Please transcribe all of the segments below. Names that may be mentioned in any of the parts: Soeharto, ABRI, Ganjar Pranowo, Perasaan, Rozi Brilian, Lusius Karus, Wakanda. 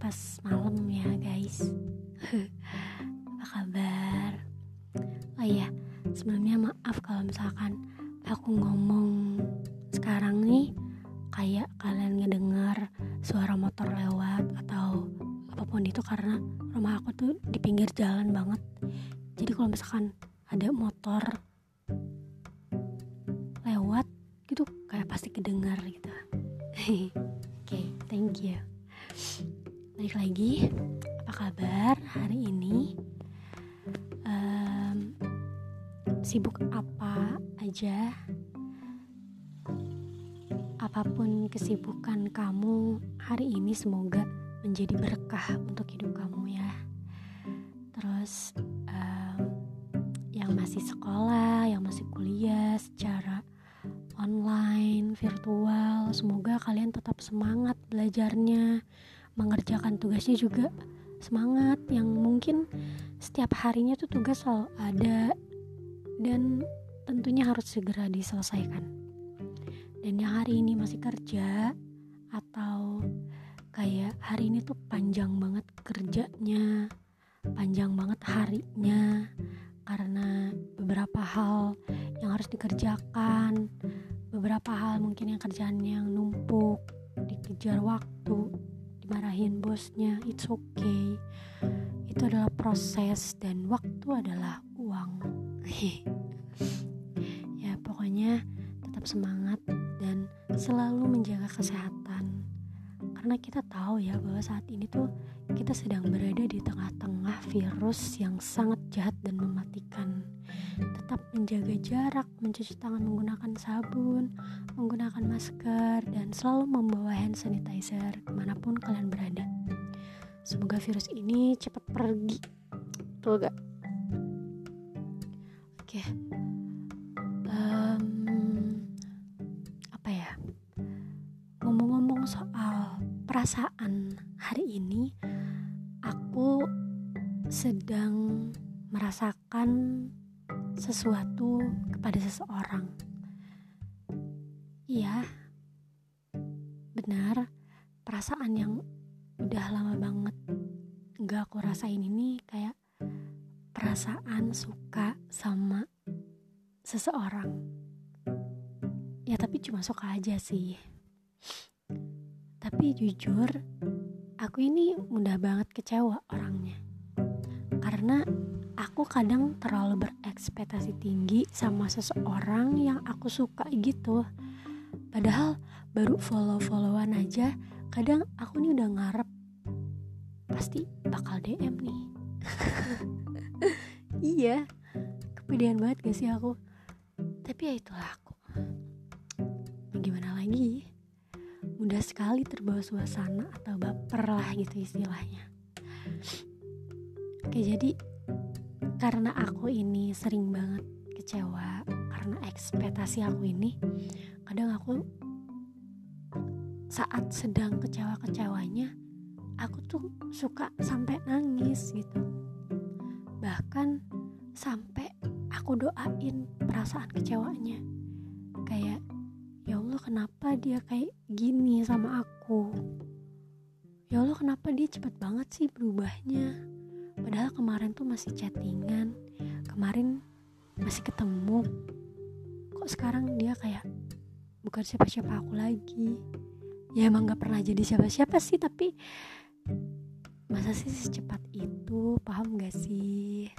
pas malam ya guys. Apa kabar? Oh iya, sebelumnya maaf kalau misalkan aku ngomong sekarang nih kayak kalian ngedengar suara motor lewat atau apapun itu, karena rumah aku tuh di pinggir jalan banget. Jadi kalau misalkan ada motor lewat gitu kayak pasti kedengar gitu. Oke, thank you. Balik lagi, apa kabar hari ini? Sibuk apa aja? Apapun kesibukan kamu hari ini, semoga menjadi berkah untuk hidup kamu ya. Terus yang masih sekolah, yang masih kuliah secara online, virtual, semoga kalian tetap semangat belajarnya, mengerjakan tugasnya juga semangat. Yang mungkin setiap harinya tuh tugas selalu ada dan tentunya harus segera diselesaikan. Dan yang hari ini masih kerja atau kayak hari ini tuh panjang banget kerjanya, panjang banget harinya, karena beberapa hal yang harus dikerjakan, beberapa hal mungkin yang kerjaannya yang numpuk, dikejar waktu, marahin bosnya, it's okay. Itu adalah proses dan waktu adalah uang. Ya pokoknya tetap semangat dan selalu menjaga kesehatan, karena kita tahu ya bahwa saat ini tuh kita sedang berada di tengah-tengah virus yang sangat jahat dan mematikan. Tetap menjaga jarak, mencuci tangan menggunakan sabun, menggunakan masker, dan selalu membawa hand sanitizer kemanapun kalian berada. Semoga virus ini cepat pergi, betul gak? Oke. Apa ya, ngomong-ngomong soal perasaan hari ini, aku sedang merasakan sesuatu kepada seseorang. Iya, benar, perasaan yang udah lama banget gak aku rasain ini, kayak perasaan suka sama seseorang. Ya tapi cuma suka aja sih. Tapi jujur, aku ini mudah banget kecewa orangnya, karena aku kadang terlalu berekspektasi tinggi sama seseorang yang aku suka gitu. Padahal baru follow-followan aja, kadang aku nih udah ngarep pasti bakal DM nih. Iya, kepedean banget gak sih aku? Tapi ya itulah aku. Gimana lagi? Mudah sekali terbawa suasana atau baper lah gitu istilahnya. Oke, jadi karena aku ini sering banget kecewa karena ekspektasi aku ini, kadang aku saat sedang kecewa-kecewanya aku tuh suka sampai nangis gitu. Bahkan sampai aku doain perasaan kecewanya, kayak ya Allah kenapa dia kayak gini sama aku, ya Allah kenapa dia cepet banget sih berubahnya. Padahal kemarin tuh masih chattingan, kemarin masih ketemu, kok sekarang dia kayak bukan siapa-siapa aku lagi. Ya emang gak pernah jadi siapa-siapa sih, tapi masa sih secepat itu, paham gak sih?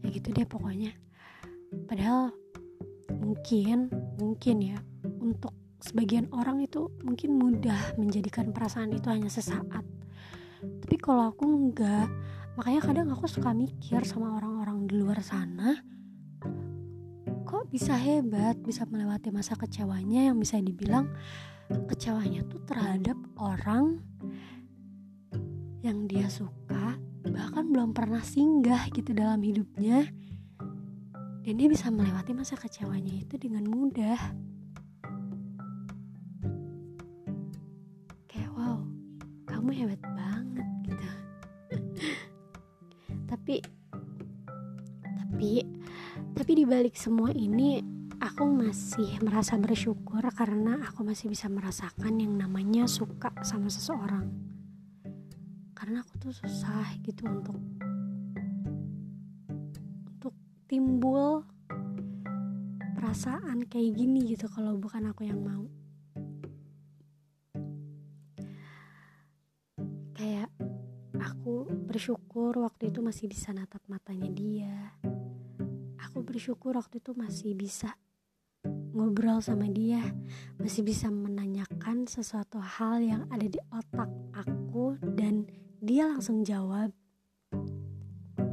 Ya gitu deh pokoknya. Padahal mungkin ya, untuk sebagian orang itu mungkin mudah menjadikan perasaan itu hanya sesaat. Tapi kalau aku enggak, makanya kadang aku suka mikir sama orang-orang di luar sana, kok bisa hebat, bisa melewati masa kecewanya yang bisa dibilang kecewanya tuh terhadap orang yang dia suka, bahkan belum pernah singgah gitu dalam hidupnya, dan dia bisa melewati masa kecewanya itu dengan mudah. Kayak wow, kamu hebat banget gitu. tapi di balik semua ini aku masih merasa bersyukur karena aku masih bisa merasakan yang namanya suka sama seseorang. Karena aku tuh susah gitu untuk timbul perasaan kayak gini gitu kalau bukan aku yang mau. Kayak aku bersyukur waktu itu masih bisa natap matanya dia. Aku bersyukur waktu itu masih bisa ngobrol sama dia, masih bisa menanyakan sesuatu hal yang ada di otak aku dan dia langsung jawab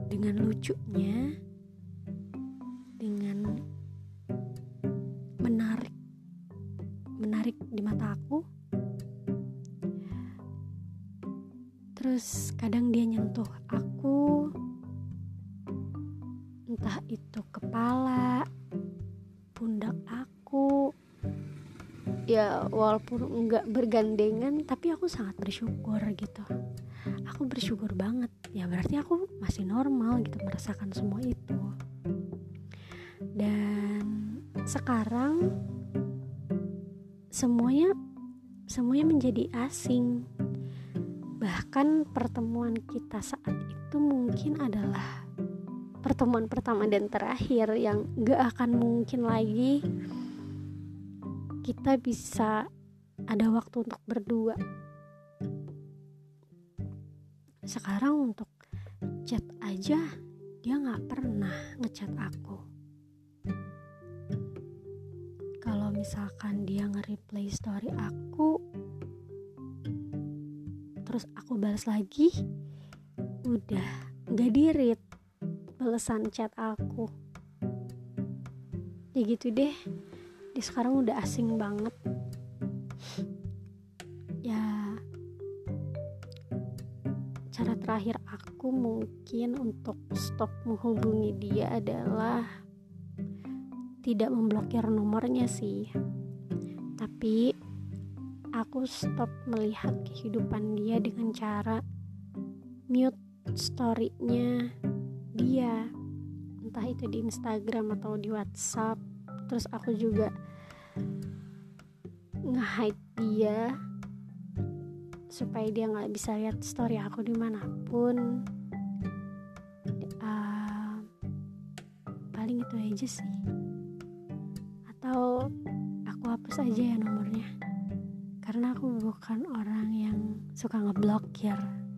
dengan lucunya, dengan menarik di mata aku. Terus kadang dia nyentuh aku, entah itu kepala, pundak aku. Ya walaupun enggak bergandengan, tapi aku sangat bersyukur gitu. Aku bersyukur banget. Ya berarti aku masih normal gitu merasakan semua itu. Dan sekarang semuanya menjadi asing. Bahkan pertemuan kita saat itu mungkin adalah pertemuan pertama dan terakhir yang gak akan mungkin lagi kita bisa ada waktu untuk berdua. Sekarang untuk chat aja dia gak pernah ngechat aku. Kalau misalkan dia nge-replay story aku terus aku balas lagi, udah gak di-read balesan chat aku. Ya gitu deh, di sekarang udah asing banget. Ya cara terakhir aku mungkin untuk stop menghubungi dia adalah tidak memblokir nomornya sih, tapi aku stop melihat kehidupan dia dengan cara mute story-nya dia, entah itu di Instagram atau di WhatsApp. Terus aku juga nge-hide dia supaya dia nggak bisa lihat story aku dimanapun. Paling itu aja sih. Atau aku hapus aja ya nomornya, karena aku bukan orang yang suka ngeblokir.